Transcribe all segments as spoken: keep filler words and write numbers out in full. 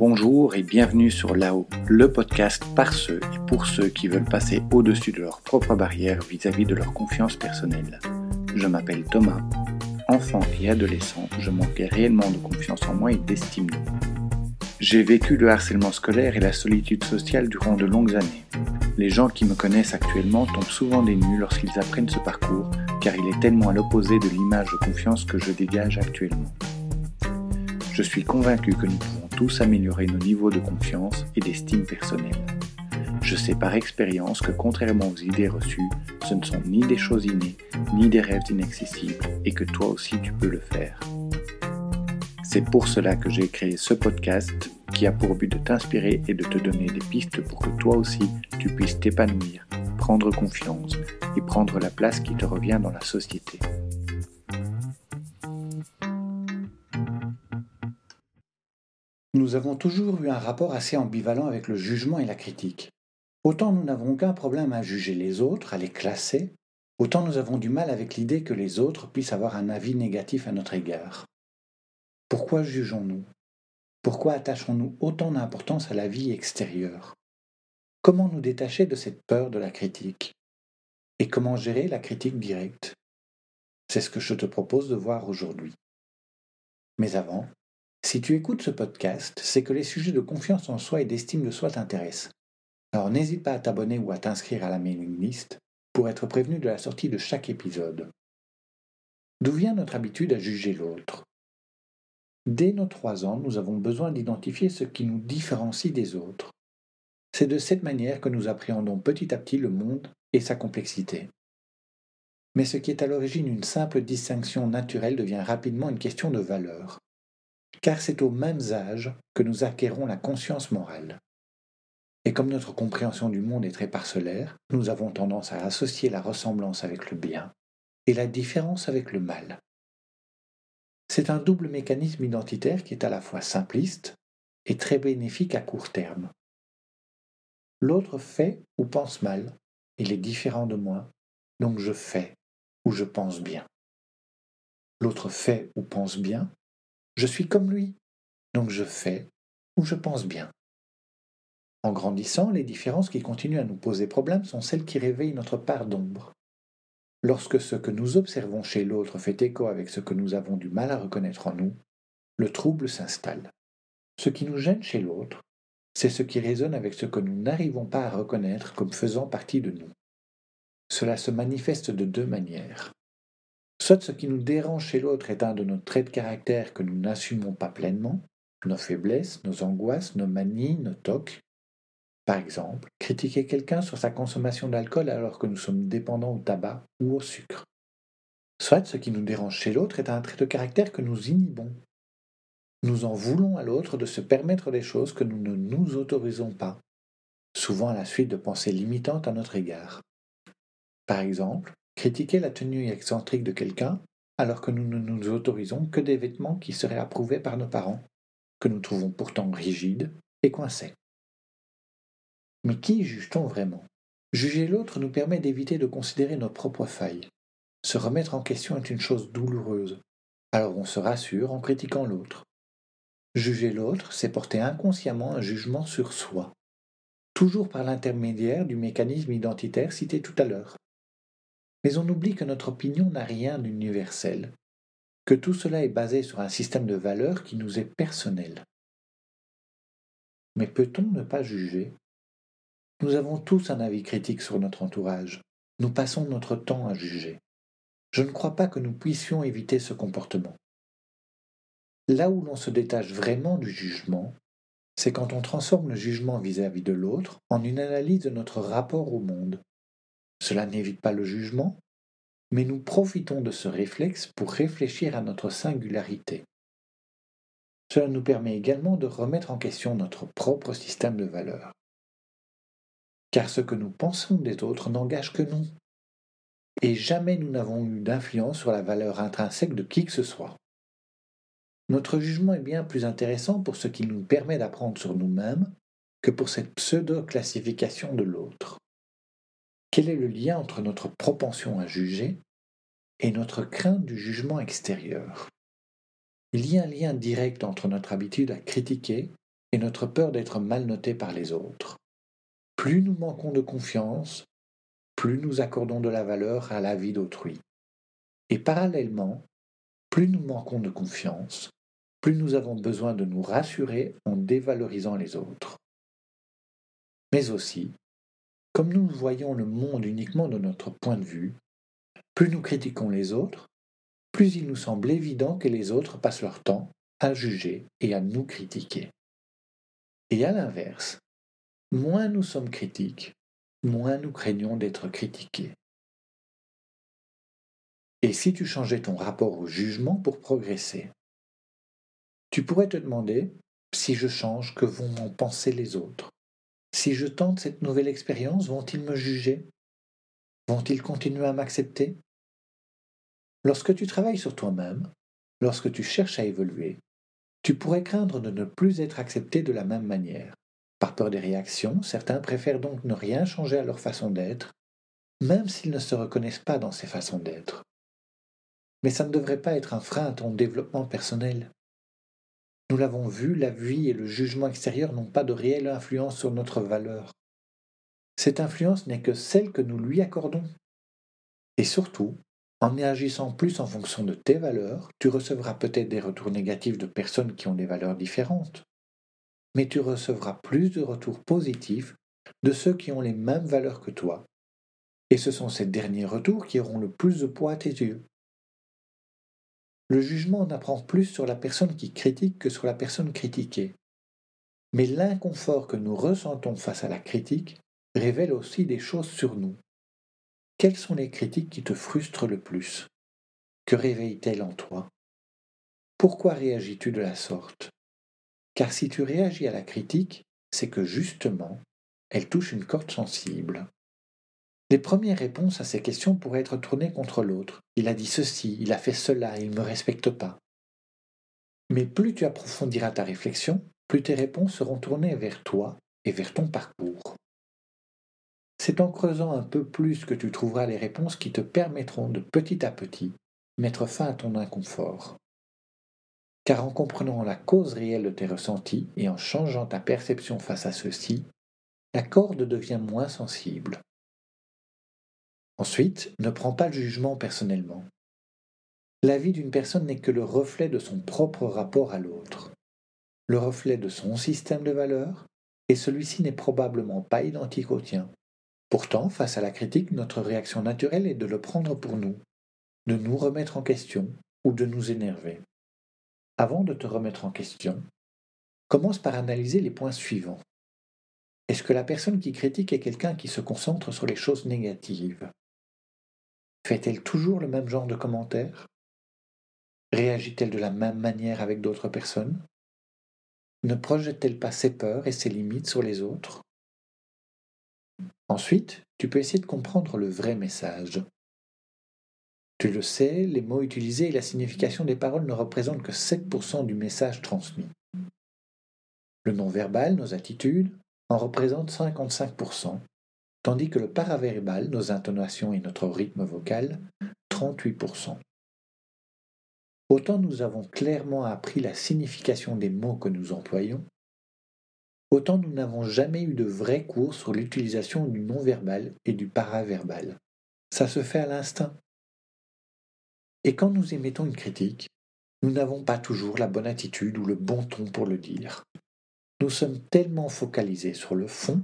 bonjour et bienvenue sur Là-haut, le podcast par ceux et pour ceux qui veulent passer au-dessus de leurs propres barrières vis-à-vis de leur confiance personnelle. Je m'appelle Thomas. Enfant et adolescent, je manquais réellement de confiance en moi et d'estime de moi. J'ai vécu le harcèlement scolaire et la solitude sociale durant de longues années. Les gens qui me connaissent actuellement tombent souvent des nues lorsqu'ils apprennent ce parcours, car il est tellement à l'opposé de l'image de confiance que je dégage actuellement. Je suis convaincu que nous pouvons tous améliorer nos niveaux de confiance et d'estime personnelle. Je sais par expérience que contrairement aux idées reçues, ce ne sont ni des choses innées, ni des rêves inaccessibles, et que toi aussi tu peux le faire. C'est pour cela que j'ai créé ce podcast qui a pour but de t'inspirer et de te donner des pistes pour que toi aussi tu puisses t'épanouir, prendre confiance et prendre la place qui te revient dans la société. Nous avons toujours eu un rapport assez ambivalent avec le jugement et la critique. Autant nous n'avons aucun problème à juger les autres, à les classer, autant nous avons du mal avec l'idée que les autres puissent avoir un avis négatif à notre égard. Pourquoi jugeons-nous ? Pourquoi attachons-nous autant d'importance à la vie extérieure ? Comment nous détacher de cette peur de la critique ? Et comment gérer la critique directe ? C'est ce que je te propose de voir aujourd'hui. Mais avant, si tu écoutes ce podcast, c'est que les sujets de confiance en soi et d'estime de soi t'intéressent. Alors n'hésite pas à t'abonner ou à t'inscrire à la mailing list pour être prévenu de la sortie de chaque épisode. D'où vient notre habitude à juger l'autre ? Dès nos trois ans, nous avons besoin d'identifier ce qui nous différencie des autres. C'est de cette manière que nous appréhendons petit à petit le monde et sa complexité. Mais ce qui est à l'origine une simple distinction naturelle devient rapidement une question de valeur, car c'est aux mêmes âges que nous acquérons la conscience morale. Et comme notre compréhension du monde est très parcellaire, nous avons tendance à associer la ressemblance avec le bien et la différence avec le mal. C'est un double mécanisme identitaire qui est à la fois simpliste et très bénéfique à court terme. L'autre fait ou pense mal, il est différent de moi, donc je fais ou je pense bien. L'autre fait ou pense bien, je suis comme lui, donc je fais ou je pense bien. En grandissant, les différences qui continuent à nous poser problème sont celles qui réveillent notre part d'ombre. Lorsque ce que nous observons chez l'autre fait écho avec ce que nous avons du mal à reconnaître en nous, le trouble s'installe. Ce qui nous gêne chez l'autre, c'est ce qui résonne avec ce que nous n'arrivons pas à reconnaître comme faisant partie de nous. Cela se manifeste de deux manières. Soit ce qui nous dérange chez l'autre est un de nos traits de caractère que nous n'assumons pas pleinement, nos faiblesses, nos angoisses, nos manies, nos tocs. Par exemple, critiquer quelqu'un sur sa consommation d'alcool alors que nous sommes dépendants au tabac ou au sucre. Soit ce qui nous dérange chez l'autre est un trait de caractère que nous inhibons. Nous en voulons à l'autre de se permettre des choses que nous ne nous autorisons pas, souvent à la suite de pensées limitantes à notre égard. Par exemple, critiquer la tenue excentrique de quelqu'un alors que nous ne nous autorisons que des vêtements qui seraient approuvés par nos parents, que nous trouvons pourtant rigides et coincés. Mais qui juge-t-on vraiment ? Juger l'autre nous permet d'éviter de considérer nos propres failles. Se remettre en question est une chose douloureuse, alors on se rassure en critiquant l'autre. Juger l'autre, c'est porter inconsciemment un jugement sur soi, toujours par l'intermédiaire du mécanisme identitaire cité tout à l'heure. Mais on oublie que notre opinion n'a rien d'universel, que tout cela est basé sur un système de valeurs qui nous est personnel. Mais peut-on ne pas juger ? Nous avons tous un avis critique sur notre entourage. Nous passons notre temps à juger. Je ne crois pas que nous puissions éviter ce comportement. Là où l'on se détache vraiment du jugement, c'est quand on transforme le jugement vis-à-vis de l'autre en une analyse de notre rapport au monde. Cela n'évite pas le jugement, mais nous profitons de ce réflexe pour réfléchir à notre singularité. Cela nous permet également de remettre en question notre propre système de valeurs. Car ce que nous pensons des autres n'engage que nous. Et jamais nous n'avons eu d'influence sur la valeur intrinsèque de qui que ce soit. Notre jugement est bien plus intéressant pour ce qu'il nous permet d'apprendre sur nous-mêmes que pour cette pseudo-classification de l'autre. Quel est le lien entre notre propension à juger et notre crainte du jugement extérieur ? Il y a un lien direct entre notre habitude à critiquer et notre peur d'être mal notés par les autres. Plus nous manquons de confiance, plus nous accordons de la valeur à la vie d'autrui. Et parallèlement, plus nous manquons de confiance, plus nous avons besoin de nous rassurer en dévalorisant les autres. Mais aussi, comme nous voyons le monde uniquement de notre point de vue, plus nous critiquons les autres, plus il nous semble évident que les autres passent leur temps à juger et à nous critiquer. Et à l'inverse, moins nous sommes critiques, moins nous craignons d'être critiqués. Et si tu changeais ton rapport au jugement pour progresser? Tu pourrais te demander, si je change, que vont m'en penser les autres? Si je tente cette nouvelle expérience, vont-ils me juger? Vont-ils continuer à m'accepter? Lorsque tu travailles sur toi-même, lorsque tu cherches à évoluer, tu pourrais craindre de ne plus être accepté de la même manière. Par peur des réactions, certains préfèrent donc ne rien changer à leur façon d'être, même s'ils ne se reconnaissent pas dans ces façons d'être. Mais ça ne devrait pas être un frein à ton développement personnel. Nous l'avons vu, la vie et le jugement extérieur n'ont pas de réelle influence sur notre valeur. Cette influence n'est que celle que nous lui accordons. Et surtout, en agissant plus en fonction de tes valeurs, tu recevras peut-être des retours négatifs de personnes qui ont des valeurs différentes, mais tu recevras plus de retours positifs de ceux qui ont les mêmes valeurs que toi. Et ce sont ces derniers retours qui auront le plus de poids à tes yeux. Le jugement en apprend plus sur la personne qui critique que sur la personne critiquée. Mais l'inconfort que nous ressentons face à la critique révèle aussi des choses sur nous. Quelles sont les critiques qui te frustrent le plus? Que réveillent-elles en toi? Pourquoi réagis-tu de la sorte? Car si tu réagis à la critique, c'est que justement, elle touche une corde sensible. Les premières réponses à ces questions pourraient être tournées contre l'autre. Il a dit ceci, il a fait cela, il ne me respecte pas. Mais plus tu approfondiras ta réflexion, plus tes réponses seront tournées vers toi et vers ton parcours. C'est en creusant un peu plus que tu trouveras les réponses qui te permettront de petit à petit mettre fin à ton inconfort. Car en comprenant la cause réelle de tes ressentis et en changeant ta perception face à ceux-ci, la corde devient moins sensible. Ensuite, ne prends pas le jugement personnellement. La vie d'une personne n'est que le reflet de son propre rapport à l'autre, le reflet de son système de valeurs, et celui-ci n'est probablement pas identique au tien. Pourtant, face à la critique, notre réaction naturelle est de le prendre pour nous, de nous remettre en question ou de nous énerver. Avant de te remettre en question, commence par analyser les points suivants. Est-ce que la personne qui critique est quelqu'un qui se concentre sur les choses négatives? Fait-elle toujours le même genre de commentaires? Réagit-elle de la même manière avec d'autres personnes? Ne projette-t-elle pas ses peurs et ses limites sur les autres? Ensuite, tu peux essayer de comprendre le vrai message. Tu le sais, les mots utilisés et la signification des paroles ne représentent que sept pour cent du message transmis. Le non-verbal, nos attitudes, en représente cinquante-cinq pour cent, tandis que le paraverbal, nos intonations et notre rythme vocal, trente-huit pour cent. Autant nous avons clairement appris la signification des mots que nous employons, autant nous n'avons jamais eu de vrai cours sur l'utilisation du non-verbal et du paraverbal. Ça se fait à l'instinct. Et quand nous émettons une critique, nous n'avons pas toujours la bonne attitude ou le bon ton pour le dire. Nous sommes tellement focalisés sur le fond,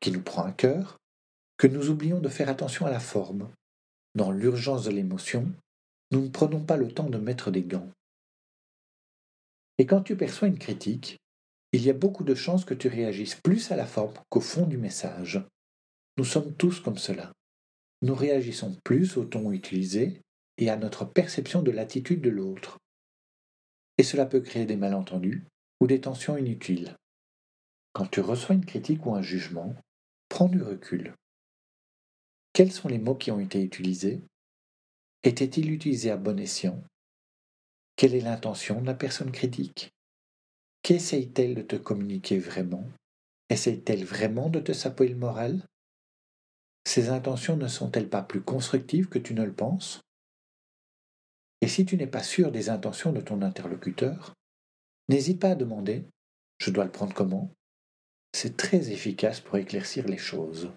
qui nous prend à cœur, que nous oublions de faire attention à la forme. Dans l'urgence de l'émotion, nous ne prenons pas le temps de mettre des gants. Et quand tu perçois une critique, il y a beaucoup de chances que tu réagisses plus à la forme qu'au fond du message. Nous sommes tous comme cela. Nous réagissons plus au ton utilisé et à notre perception de l'attitude de l'autre. Et cela peut créer des malentendus ou des tensions inutiles. Quand tu reçois une critique ou un jugement, prends du recul. Quels sont les mots qui ont été utilisés? Étaient-ils utilisés à bon escient? Quelle est l'intention de la personne critique? Qu'essaye-t-elle de te communiquer vraiment? Essaye-t-elle vraiment de te saper le moral? Ses intentions ne sont-elles pas plus constructives que tu ne le penses? Et si tu n'es pas sûr des intentions de ton interlocuteur, n'hésite pas à demander Je dois le prendre comment ? C'est très efficace pour éclaircir les choses.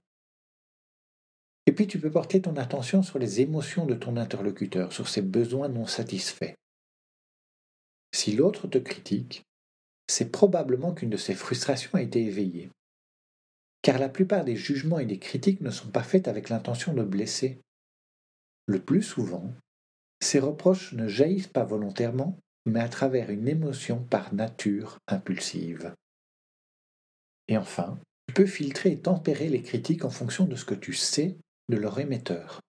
Et puis tu peux porter ton attention sur les émotions de ton interlocuteur, sur ses besoins non satisfaits. Si l'autre te critique, c'est probablement qu'une de ses frustrations a été éveillée. Car la plupart des jugements et des critiques ne sont pas faits avec l'intention de blesser. Le plus souvent, ces reproches ne jaillissent pas volontairement, mais à travers une émotion par nature impulsive. Et enfin, tu peux filtrer et tempérer les critiques en fonction de ce que tu sais de leur émetteur.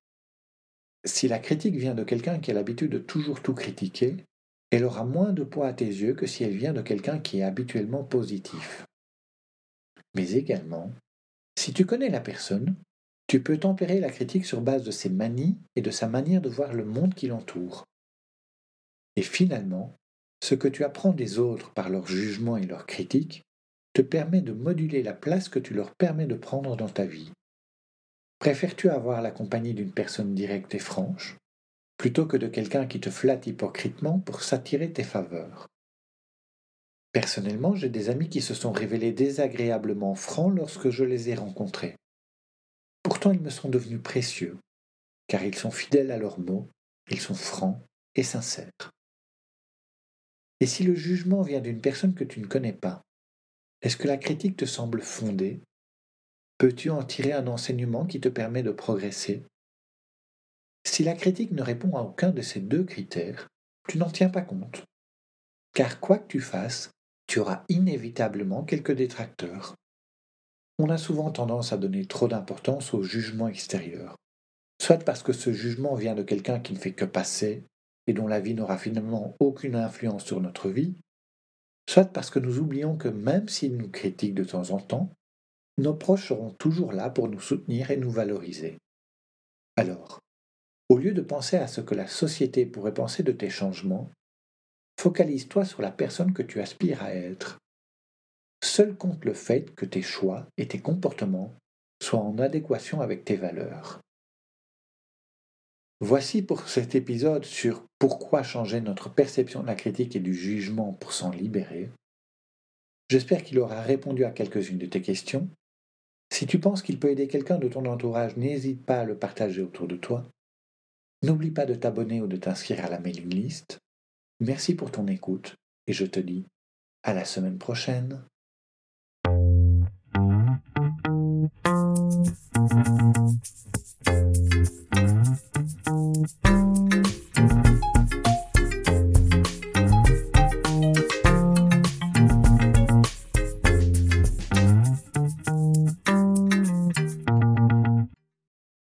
Si la critique vient de quelqu'un qui a l'habitude de toujours tout critiquer, elle aura moins de poids à tes yeux que si elle vient de quelqu'un qui est habituellement positif. Mais également, si tu connais la personne, tu peux tempérer la critique sur base de ses manies et de sa manière de voir le monde qui l'entoure. Et finalement, ce que tu apprends des autres par leurs jugements et leurs critiques te permet de moduler la place que tu leur permets de prendre dans ta vie. Préfères-tu avoir la compagnie d'une personne directe et franche, plutôt que de quelqu'un qui te flatte hypocritement pour s'attirer tes faveurs ? Personnellement, j'ai des amis qui se sont révélés désagréablement francs lorsque je les ai rencontrés. Pourtant, ils me sont devenus précieux, car ils sont fidèles à leurs mots, ils sont francs et sincères. Et si le jugement vient d'une personne que tu ne connais pas, est-ce que la critique te semble fondée ? Peux-tu en tirer un enseignement qui te permet de progresser ? Si la critique ne répond à aucun de ces deux critères, tu n'en tiens pas compte. Car quoi que tu fasses, tu auras inévitablement quelques détracteurs. On a souvent tendance à donner trop d'importance au jugement extérieur, soit parce que ce jugement vient de quelqu'un qui ne fait que passer et dont la vie n'aura finalement aucune influence sur notre vie, soit parce que nous oublions que même s'ils nous critiquent de temps en temps, nos proches seront toujours là pour nous soutenir et nous valoriser. Alors, au lieu de penser à ce que la société pourrait penser de tes changements, focalise-toi sur la personne que tu aspires à être. Seul compte le fait que tes choix et tes comportements soient en adéquation avec tes valeurs. Voici pour cet épisode sur pourquoi changer notre perception de la critique et du jugement pour s'en libérer. J'espère qu'il aura répondu à quelques-unes de tes questions. Si tu penses qu'il peut aider quelqu'un de ton entourage, n'hésite pas à le partager autour de toi. N'oublie pas de t'abonner ou de t'inscrire à la mailing list. Merci pour ton écoute et je te dis à la semaine prochaine.